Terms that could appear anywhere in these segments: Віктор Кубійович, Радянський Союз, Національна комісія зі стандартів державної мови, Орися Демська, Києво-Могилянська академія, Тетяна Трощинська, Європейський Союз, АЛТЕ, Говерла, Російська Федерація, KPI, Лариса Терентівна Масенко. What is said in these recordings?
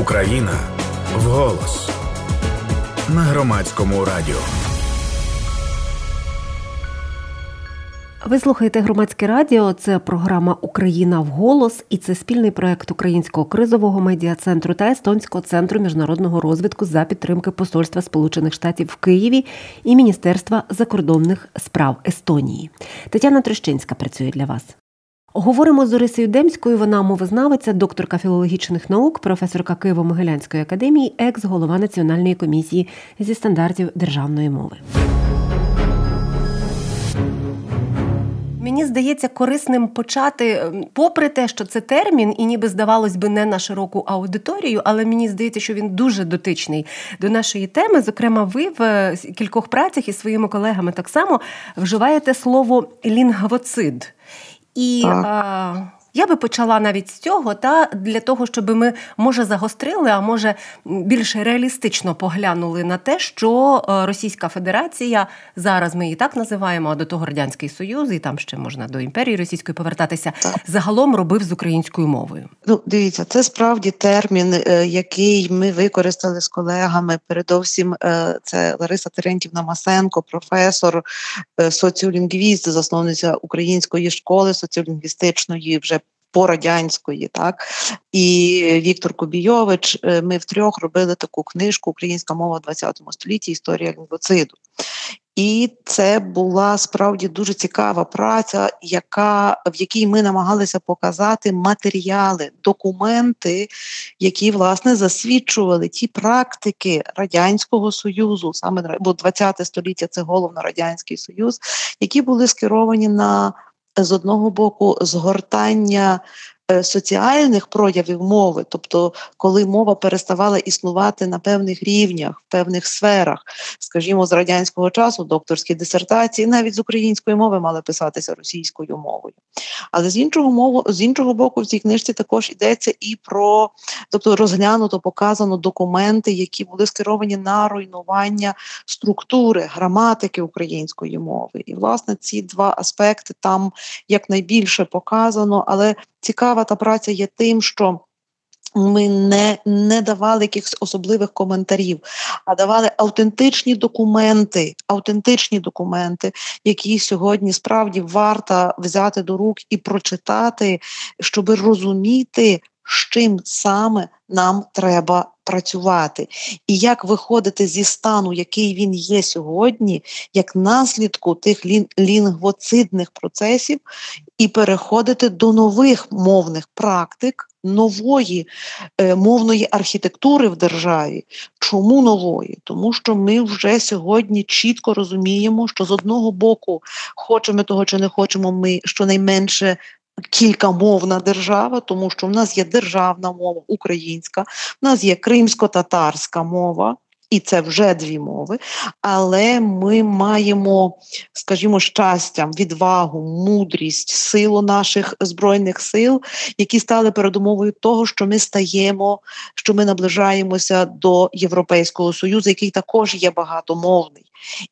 Україна вголос на Громадському радіо. Ви слухаєте Громадське радіо, це програма «Україна вголос» і це спільний проєкт Українського кризового медіа-центру та Естонського центру міжнародного розвитку за підтримки Посольства Сполучених Штатів в Києві і Міністерства закордонних справ Естонії. Тетяна Трощинська працює для вас. Говоримо з Орисею Демською, вона мовознавиця, докторка філологічних наук, професорка Києво-Могилянської академії, екс-голова Національної комісії зі стандартів державної мови. Мені здається корисним почати, попри те, що це термін, і ніби, здавалось би, не на широку аудиторію, але мені здається, що він дуже дотичний до нашої теми. Зокрема, ви в кількох працях із своїми колегами так само вживаєте слово «лінгвоцид». І я би почала навіть з цього, для того, щоб ми, може, загострили, а може, більше реалістично поглянули на те, що Російська Федерація, зараз ми її так називаємо, а до того Радянський Союз, і там ще можна до імперії російської повертатися, загалом робив з українською мовою. Ну, дивіться, це справді термін, який ми використали з колегами. Передовсім це Лариса Терентівна Масенко, професор, соціолінгвіст, засновниця української школи соціолінгвістичної вже порадянської, так, і Віктор Кубійович. Ми втрьох робили таку книжку «Українська мова в ХХ столітті. Історія лінгвоциду». І це була справді дуже цікава праця, в якій ми намагалися показати матеріали, документи, які, власне, засвідчували ті практики Радянського Союзу, саме, бо ХХ століття – це головно Радянський Союз, які були скеровані на, з одного боку, згортання соціальних проявів мови, тобто коли мова переставала існувати на певних рівнях, в певних сферах. Скажімо, з радянського часу докторські дисертації навіть з української мови мали писатися російською мовою. Але з іншого боку, в цій книжці також йдеться і про, тобто розглянуто, показано документи, які були скеровані на руйнування структури, граматики української мови. І, власне, ці два аспекти там якнайбільше показано, але цікава та праця є тим, що ми не давали якихось особливих коментарів, а давали автентичні документи, які сьогодні справді варто взяти до рук і прочитати, щоб розуміти, з чим саме нам треба працювати. І як виходити зі стану, який він є сьогодні, як наслідку тих лінгвоцидних процесів, і переходити до нових мовних практик, нової мовної архітектури в державі. Чому нової? Тому що ми вже сьогодні чітко розуміємо, що з одного боку, хочемо того чи не хочемо, ми щонайменше кількамовна держава, тому що в нас є державна мова українська, в нас є кримсько-татарська мова, і це вже дві мови, але ми маємо, скажімо, щастя, відвагу, мудрість, силу наших збройних сил, які стали передумовою того, що ми наближаємося до Європейського Союзу, який також є багатомовний.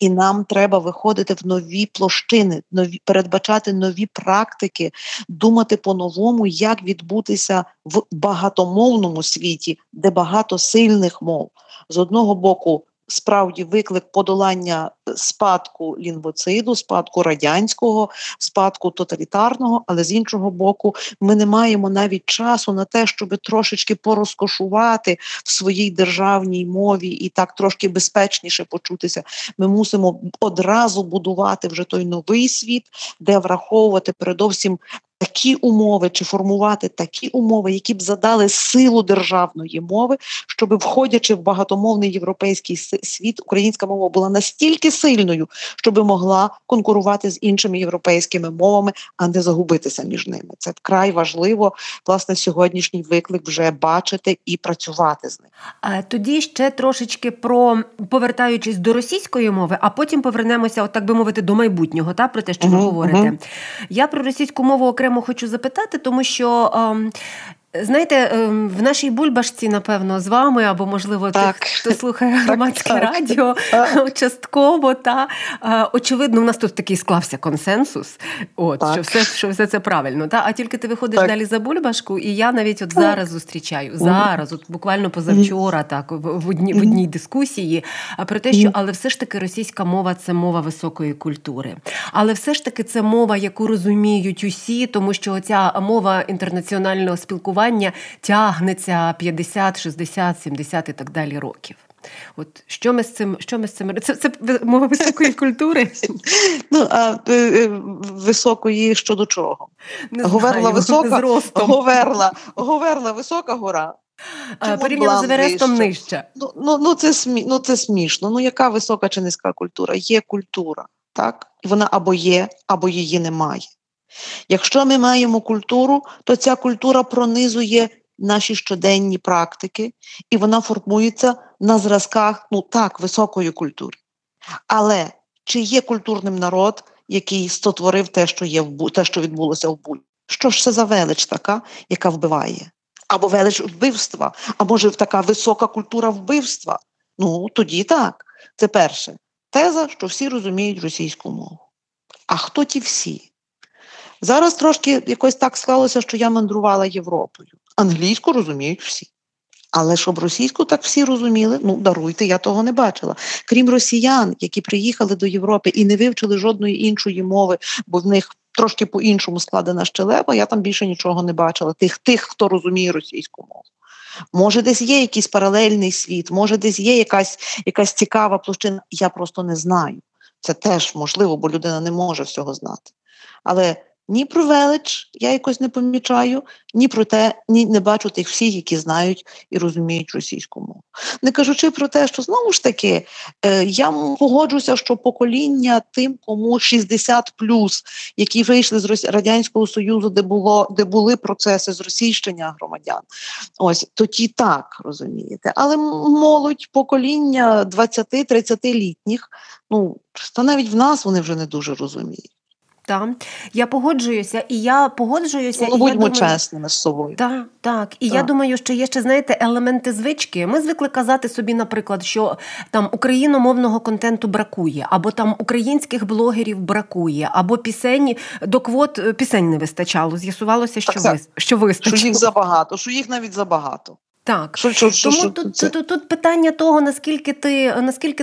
І нам треба виходити в нові площини, передбачати нові практики, думати по-новому, як відбутися в багатомовному світі, де багато сильних мов. З одного боку, справді виклик подолання спадку лінгвоциду, спадку радянського, спадку тоталітарного, але з іншого боку, ми не маємо навіть часу на те, щоб трошечки порозкошувати в своїй державній мові і так трошки безпечніше почутися. Ми мусимо одразу будувати вже той новий світ, де враховувати передовсім такі умови, чи формувати такі умови, які б задали силу державної мови, щоб, входячи в багатомовний європейський світ, українська мова була настільки сильною, щоб могла конкурувати з іншими європейськими мовами, а не загубитися між ними. Це вкрай важливо, власне, сьогоднішній виклик вже бачити і працювати з ним. Тоді ще трошечки повертаючись до російської мови, а потім повернемося, так би мовити, до майбутнього, про те, що ви говорите. Я про російську мову окремо хочу запитати, тому що Знаєте, в нашій бульбашці, напевно, з вами, або, можливо, тих, хто слухає громадське радіо, частково, та очевидно, у нас тут такий склався консенсус, що все це правильно. Та? А тільки ти виходиш далі за бульбашку, і я навіть от зараз зустрічаю, зараз, от буквально позавчора, так, в одній дискусії, про те, що, але все ж таки російська мова – це мова високої культури. Але все ж таки це мова, яку розуміють усі, тому що оця мова інтернаціонального спілкування тягнеться 50, 60, 70 і так далі років. От що ми з цим? Це мова високої культури? Ну, а високої щодо чого? Говерла висока, говерла висока гора. Порівняно з Верестом нижче. Це смішно. Ну, яка висока чи низька культура? Є культура, так? Вона або є, або її немає. Якщо ми маємо культуру, то ця культура пронизує наші щоденні практики, і вона формується на зразках, високої культури. Але чи є культурним народ, який створив те, що відбулося в Бульбі? Що ж це за велич така, яка вбиває? Або велич вбивства, а може така висока культура вбивства? Тоді так. Це перше. Теза, що всі розуміють російську мову. А хто ті всі? Зараз трошки якось так склалося, що я мандрувала Європою. Англійську розуміють всі. Але щоб російську так всі розуміли, даруйте, я того не бачила. Крім росіян, які приїхали до Європи і не вивчили жодної іншої мови, бо в них трошки по-іншому складена щелепа, я там більше нічого не бачила. Тих, хто розуміє російську мову. Може, десь є якийсь паралельний світ, може, десь є якась цікава площина. Я просто не знаю. Це теж можливо, бо людина не може всього знати. Але ні про велич я якось не помічаю, ні не бачу тих всіх, які знають і розуміють російську мову. Не кажучи про те, що, знову ж таки, я погоджуся, що покоління тим, кому 60+, які вийшли з Радянського Союзу, де були процеси зросійщення громадян, ось, тоді так, розумієте. Але молодь покоління 20-30-літніх, та навіть в нас вони вже не дуже розуміють. Так, я погоджуюся. Будьмо чесними з собою. Так, я думаю, що є ще, знаєте, елементи звички. Ми звикли казати собі, наприклад, що там україномовного контенту бракує, або там українських блогерів бракує, або пісень, до квот пісень не вистачало. З'ясувалося, що вистачило. Що їх забагато, що їх навіть забагато. Так, тому тут питання того, наскільки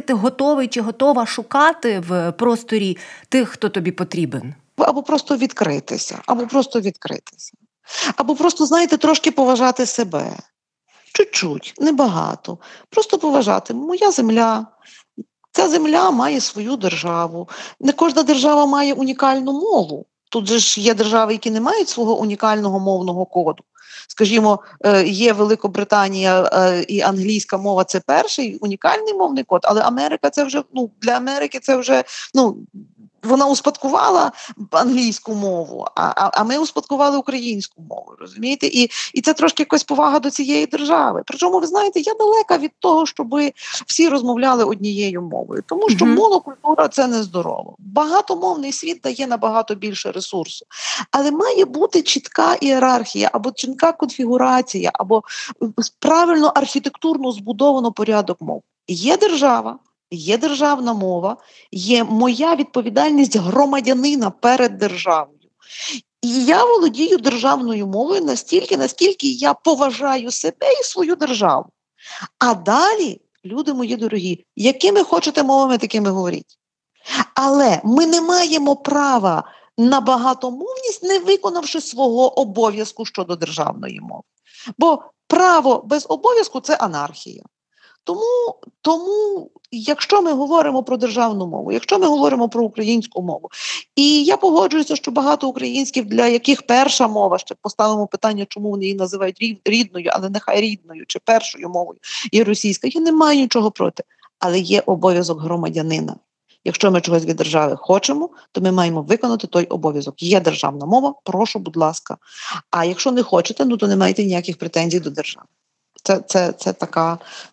ти готовий чи готова шукати в просторі тих, хто тобі потрібен. Або просто відкритися. Або просто, знаєте, трошки поважати себе. Чуть-чуть, небагато. Просто поважати. Моя земля. Ця земля має свою державу. Не кожна держава має унікальну мову. Тут же ж є держави, які не мають свого унікального мовного коду. Скажімо, є Великобританія і англійська мова – це перший унікальний мовний код, але Америка – це вже, для Америки це вже, вона успадкувала англійську мову, а ми успадкували українську мову, розумієте? І це трошки якась повага до цієї держави. Причому, ви знаєте, я далека від того, щоб всі розмовляли однією мовою, тому що монокультура – це нездорово. Багатомовний світ дає набагато більше ресурсу. Але має бути чітка ієрархія, або чітка конфігурація, або правильно архітектурно збудовано порядок мов. Є держава, є державна мова, є моя відповідальність громадянина перед державою. І я володію державною мовою настільки, наскільки я поважаю себе і свою державу. А далі, люди мої дорогі, якими хочете мовами, такими говоріть. Але ми не маємо права на багатомовність, не виконавши свого обов'язку щодо державної мови. Бо право без обов'язку – це анархія. Тому, якщо ми говоримо про державну мову, якщо ми говоримо про українську мову, і я погоджуюся, що багато українців, для яких перша мова, ще поставимо питання, чому вони її називають рідною, але нехай рідною чи першою мовою, є російська, я не маю нічого проти, але є обов'язок громадянина. Якщо ми чогось від держави хочемо, то ми маємо виконати той обов'язок. Є державна мова, прошу, будь ласка. А якщо не хочете, то не маєте ніяких претензій до держави.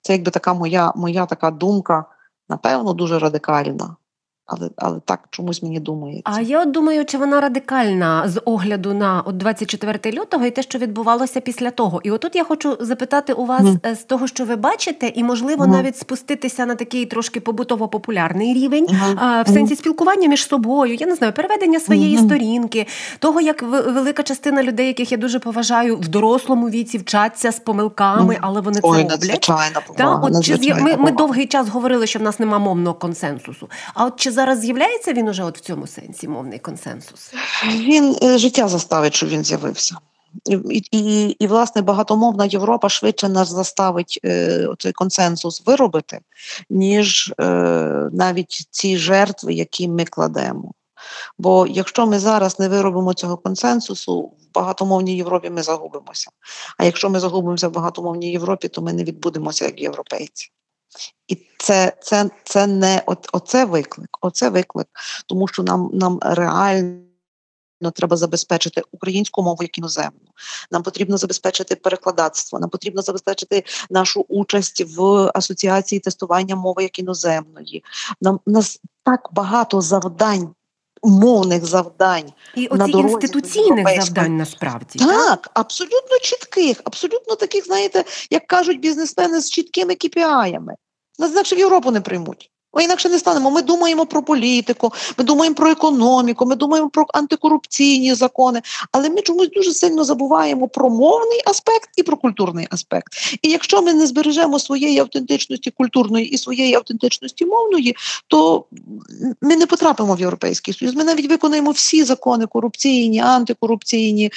Це моя така думка, напевно, дуже радикальна. Але так чомусь мені думається. А я от думаю, чи вона радикальна з огляду на 24 лютого і те, що відбувалося після того. І отут я хочу запитати у вас з того, що ви бачите, і, можливо, навіть спуститися на такий трошки побутово-популярний рівень в сенсі спілкування між собою, я не знаю, переведення своєї сторінки, того, як велика частина людей, яких я дуже поважаю, в дорослому віці вчаться з помилками, але вони це роблять. Ми довгий час говорили, що в нас нема мовного консенсусу. А от чи зараз з'являється він уже от в цьому сенсі, мовний консенсус? Він життя заставить, що він з'явився. І власне, багатомовна Європа швидше нас заставить цей консенсус виробити, ніж навіть ці жертви, які ми кладемо. Бо якщо ми зараз не виробимо цього консенсусу, в багатомовній Європі ми загубимося. А якщо ми загубимося в багатомовній Європі, то ми не відбудемося як європейці. І це не оце виклик, тому що нам реально треба забезпечити українську мову як іноземну. Нам потрібно забезпечити перекладацтво, нам потрібно забезпечити нашу участь в асоціації тестування мови як іноземної. У нас так багато завдань, мовних завдань. І оці інституційних завдань насправді. Так, абсолютно чітких, абсолютно таких, знаєте, як кажуть бізнесмени, з чіткими KPI-ями. Нас інакше в Європу не приймуть. Ми інакше не станемо. Ми думаємо про політику, ми думаємо про економіку, ми думаємо про антикорупційні закони, але ми чомусь дуже сильно забуваємо про мовний аспект і про культурний аспект. І якщо ми не збережемо своєї автентичності культурної і своєї автентичності мовної, то ми не потрапимо в Європейський Союз. Ми навіть виконаємо всі закони корупційні, антикорупційні,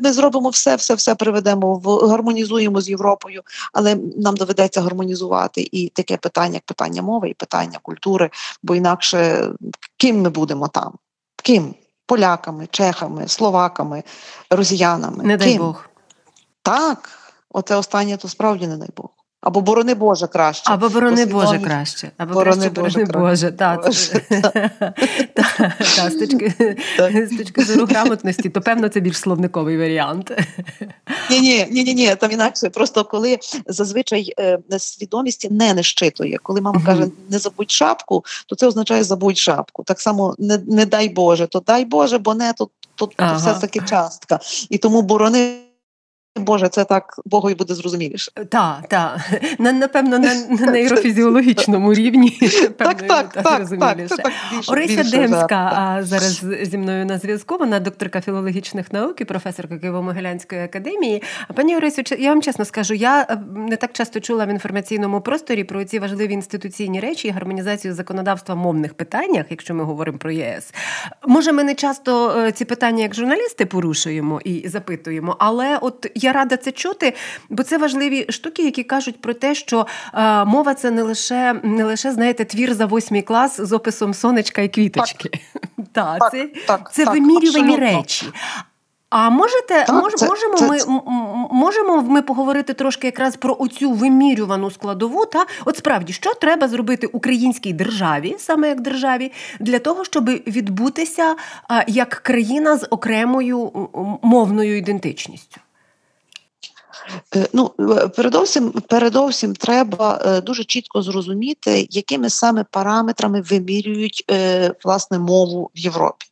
ми зробимо все приведемо, гармонізуємо з Європою, але нам доведеться гармонізувати і таке питання, як питання мови, і питання культури, бо інакше ким ми будемо там? Ким? Поляками, чехами, словаками, росіянами? Не дай Бог. Так, оце останнє то справді не дай Бог. Або борони Боже краще. Або борони Боже краще. Або борони Боже. Так, з точки зору грамотності, то певно це більш словниковий варіант. Ні, там інакше. Просто коли зазвичай свідомість не щитує. Коли мама каже, не забудь шапку, то це означає забудь шапку. Так само не дай Боже, то дай Боже, бо не, то все таки частка. І тому борони Боже, це так Богу і буде зрозуміліше. Так. Напевно, на нейрофізіологічному рівні. Так. Орися Демська зараз зі мною на зв'язку. Вона докторка філологічних наук і професорка Києво-Могилянської академії. Пані Орисю, я вам чесно скажу, я не так часто чула в інформаційному просторі про ці важливі інституційні речі і гармонізацію законодавства в мовних питаннях, якщо ми говоримо про ЄС. Може, ми не часто ці питання як журналісти порушуємо і запитуємо, але от я рада це чути, бо це важливі штуки, які кажуть про те, що мова – це не лише, знаєте, твір за 8 клас з описом сонечка і квіточки. Це вимірювані речі. А можемо ми поговорити трошки якраз про оцю вимірювану складову? Та? От справді, що треба зробити українській державі, саме як державі, для того, щоб відбутися як країна з окремою мовною ідентичністю? Передовсім треба дуже чітко зрозуміти, якими саме параметрами вимірюють, власне, мову в Європі.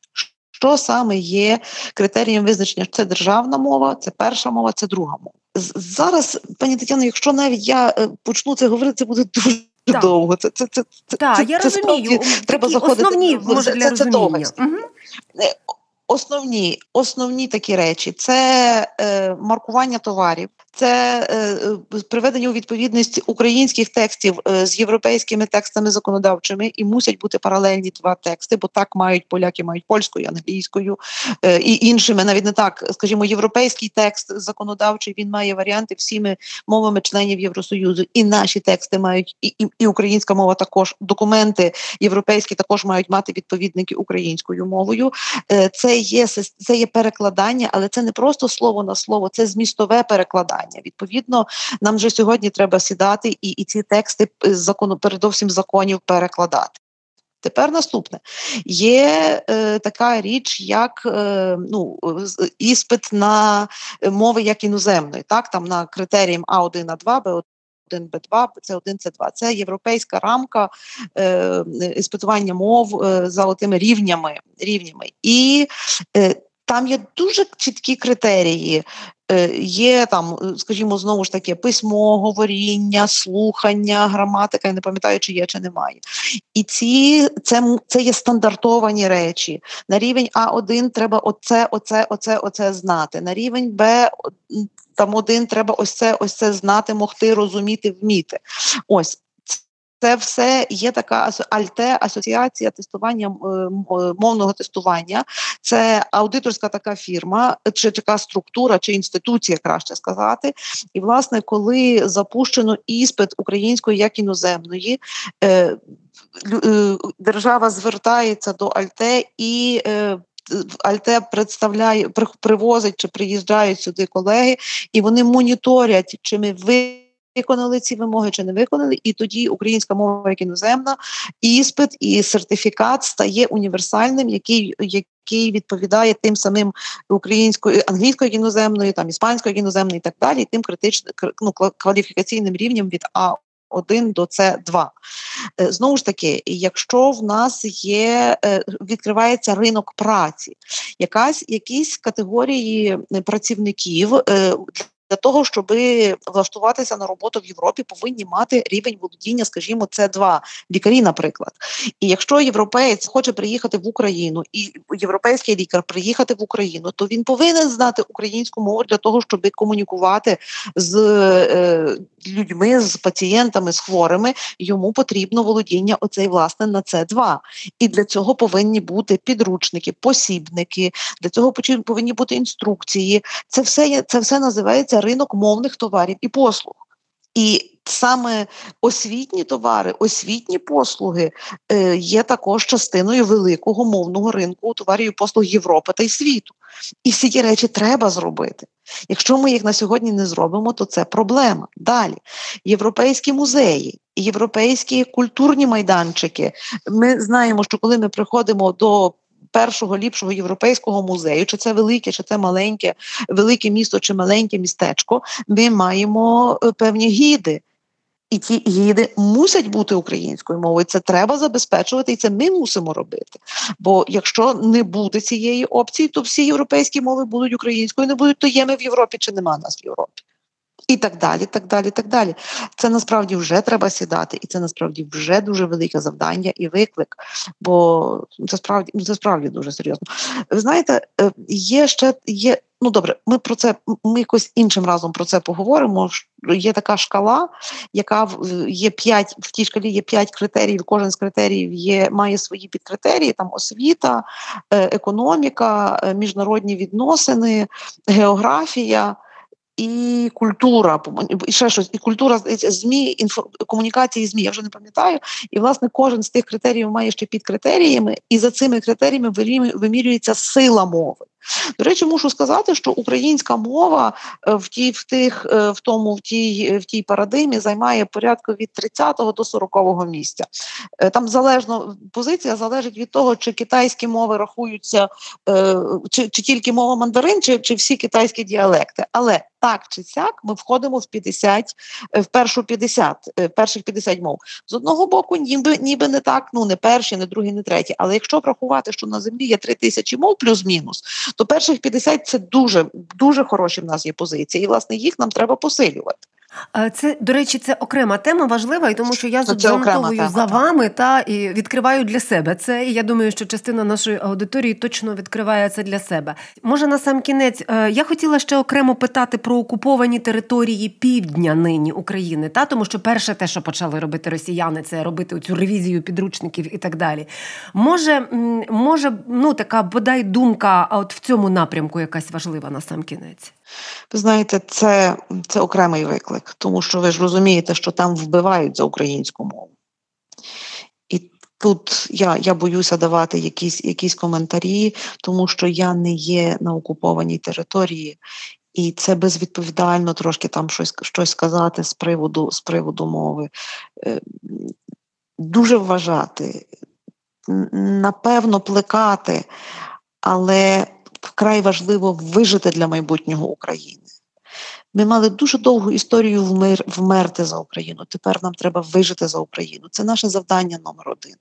Що саме є критерієм визначення, це державна мова, це перша мова, це друга мова. Зараз, пані Тетяно, якщо навіть я почну це говорити, це буде дуже довго. Треба заходити. Основні, може, для розуміння. Основні такі речі – це маркування товарів, це приведення у відповідність українських текстів з європейськими текстами законодавчими, і мусять бути паралельні два тексти, бо так мають поляки, мають польською, англійською і іншими, навіть не так, скажімо, європейський текст законодавчий, він має варіанти всіми мовами членів Євросоюзу, і наші тексти мають, і українська мова також, документи європейські також мають мати відповідники українською мовою. Це є перекладання, але це не просто слово на слово, це змістове перекладання. Відповідно, нам вже сьогодні треба сідати і ці тексти передовсім законів перекладати. Тепер наступне. Є така річ, як іспит на мови як іноземної, так? Там на критеріям А1, А2, Б1, Б1, Б2, С1, С2. Це європейська рамка іспитування мов за отими рівнями. І там є дуже чіткі критерії. Є там, скажімо, знову ж таки, письмо, говоріння, слухання, граматика, я не пам'ятаю, чи є, чи немає. І це є стандартовані речі. На рівень А1 треба оце знати. На рівень Б1 треба ось це знати, могти, розуміти, вміти. Ось. Це все є така АЛТЕ, асоціація тестування, мовного тестування. Це аудиторська така фірма, чи така структура, чи інституція, краще сказати. І, власне, коли запущено іспит української як іноземної, держава звертається до АЛТЕ і АЛТЕ представляє, привозить чи приїжджають сюди колеги, і вони моніторять, чи ми виконали ці вимоги чи не виконали, і тоді українська мова як іноземна, іспит і сертифікат стає універсальним, який відповідає тим самим українською, англійською як іноземною, там іспанською як іноземною і так далі, тим критичним, кваліфікаційним рівнем від А1 до С2. Знову ж таки, якщо в нас відкривається ринок праці, якісь категорії працівників для того, щоб влаштуватися на роботу в Європі, повинні мати рівень володіння, скажімо, С2, лікарі, наприклад. І якщо європеєць хоче приїхати в Україну, і європейський лікар приїхати в Україну, то він повинен знати українську мову для того, щоб комунікувати з людьми, з пацієнтами, з хворими. Йому потрібно володіння оцей, власне, на С2. І для цього повинні бути підручники, посібники, для цього повинні бути інструкції. Це все називається ринок мовних товарів і послуг. І саме освітні товари, освітні послуги є також частиною великого мовного ринку товарів і послуг Європи та й світу. І всі ті речі треба зробити. Якщо ми їх на сьогодні не зробимо, то це проблема. Далі. Європейські музеї, європейські культурні майданчики. Ми знаємо, що коли ми приходимо до першого ліпшого європейського музею, чи це велике, чи це маленьке, велике місто, чи маленьке містечко, ми маємо певні гіди. І ці гіди мусять бути українською мовою, це треба забезпечувати, і це ми мусимо робити. Бо якщо не буде цієї опції, то всі європейські мови будуть українською, не будуть, то є ми в Європі, чи нема нас в Європі. І так далі. Це насправді вже треба сідати, і це насправді вже дуже велике завдання і виклик, бо це справді дуже серйозно. Ви знаєте, ну добре, ми якось іншим разом про це поговоримо. Є така шкала, яка є 5, в тій шкалі є 5 критеріїв, кожен з критеріїв має свої підкритерії, там освіта, економіка, міжнародні відносини, географія, і культура, і ще щось, і культура ЗМІ, комунікації ЗМІ, я вже не пам'ятаю. І, власне, кожен з тих критеріїв має ще під критеріями, і за цими критеріями вимірюється сила мови. До речі, мушу сказати, що українська мова в тій парадигмі займає порядку від 30-го до 40-го місця. Там позиція залежить від того, чи китайські мови рахуються, чи тільки мова мандарин, чи всі китайські діалекти. Але так чи сяк ми входимо в перших 50 мов. З одного боку, ніби не так, ну не перші, не другі, не треті. Але якщо врахувати, що на землі є 3000 мов плюс-мінус, то перших 50 – це дуже, дуже хороші в нас є позиції. І, власне, їх нам треба посилювати. Це, до речі, це окрема тема, важлива, і тому що я задумую за вами і відкриваю для себе це. І я думаю, що частина нашої аудиторії точно відкриває це для себе. Може, на сам кінець, я хотіла ще окремо питати про окуповані території півдня нині України, тому що перше те, що почали робити росіяни, це робити цю ревізію підручників і так далі. Може, така бодай думка, а от в цьому напрямку якась важлива на сам кінець. Ви знаєте, це окремий виклик, тому що ви ж розумієте, що там вбивають за українську мову. І тут я боюся давати якісь коментарі, тому що я не є на окупованій території, і це безвідповідально трошки там щось сказати з приводу мови. Дуже вважати, напевно, плекати, але вкрай важливо вижити для майбутнього України. Ми мали дуже довгу історію вмерти за Україну. Тепер нам треба вижити за Україну. Це наше завдання номер один.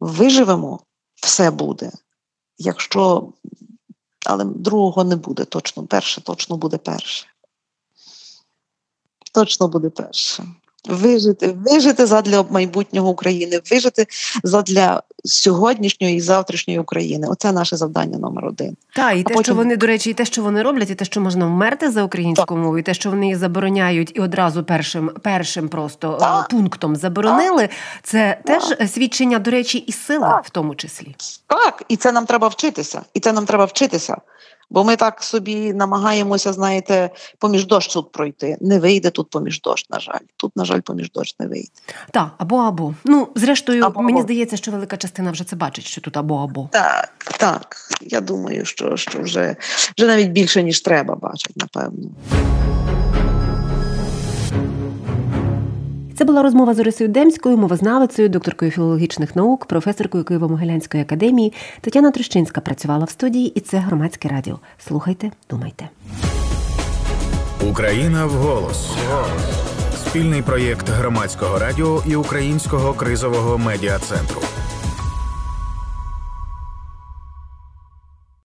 Виживемо, все буде. Якщо... Але другого не буде точно. Перше точно буде перше. Точно буде перше. Вижити задля майбутнього України, вижити задля сьогоднішньої і завтрашньої України. Оце наше завдання номер один. Так, і те, потім... що вони, до речі, і те, що вони роблять, і те, що можна вмерти за українську мову, і те, що вони її забороняють, і одразу першим просто пунктом заборонили, це теж свідчення, до речі, і сила в тому числі. Так, і це нам треба вчитися. І це нам треба вчитися. Бо ми так собі намагаємося, знаєте, поміж дощ тут пройти. Не вийде тут поміж дощ, на жаль. Тут, на жаль, поміж дощ не вийде. Так, або-або. Ну, зрештою, мені здається, що велика частина вже це бачить, що тут або-або. Так. Я думаю, що вже навіть більше, ніж треба, бачить, напевно. Це була розмова з Орисою Демською, мовознавицею, докторкою філологічних наук, професоркою Києво-Могилянської академії. Тетяна Трощинська працювала в студії, і це Громадське радіо. Слухайте, думайте. Україна в голос. Спільний проєкт Громадського радіо і Українського кризового медіа-центру.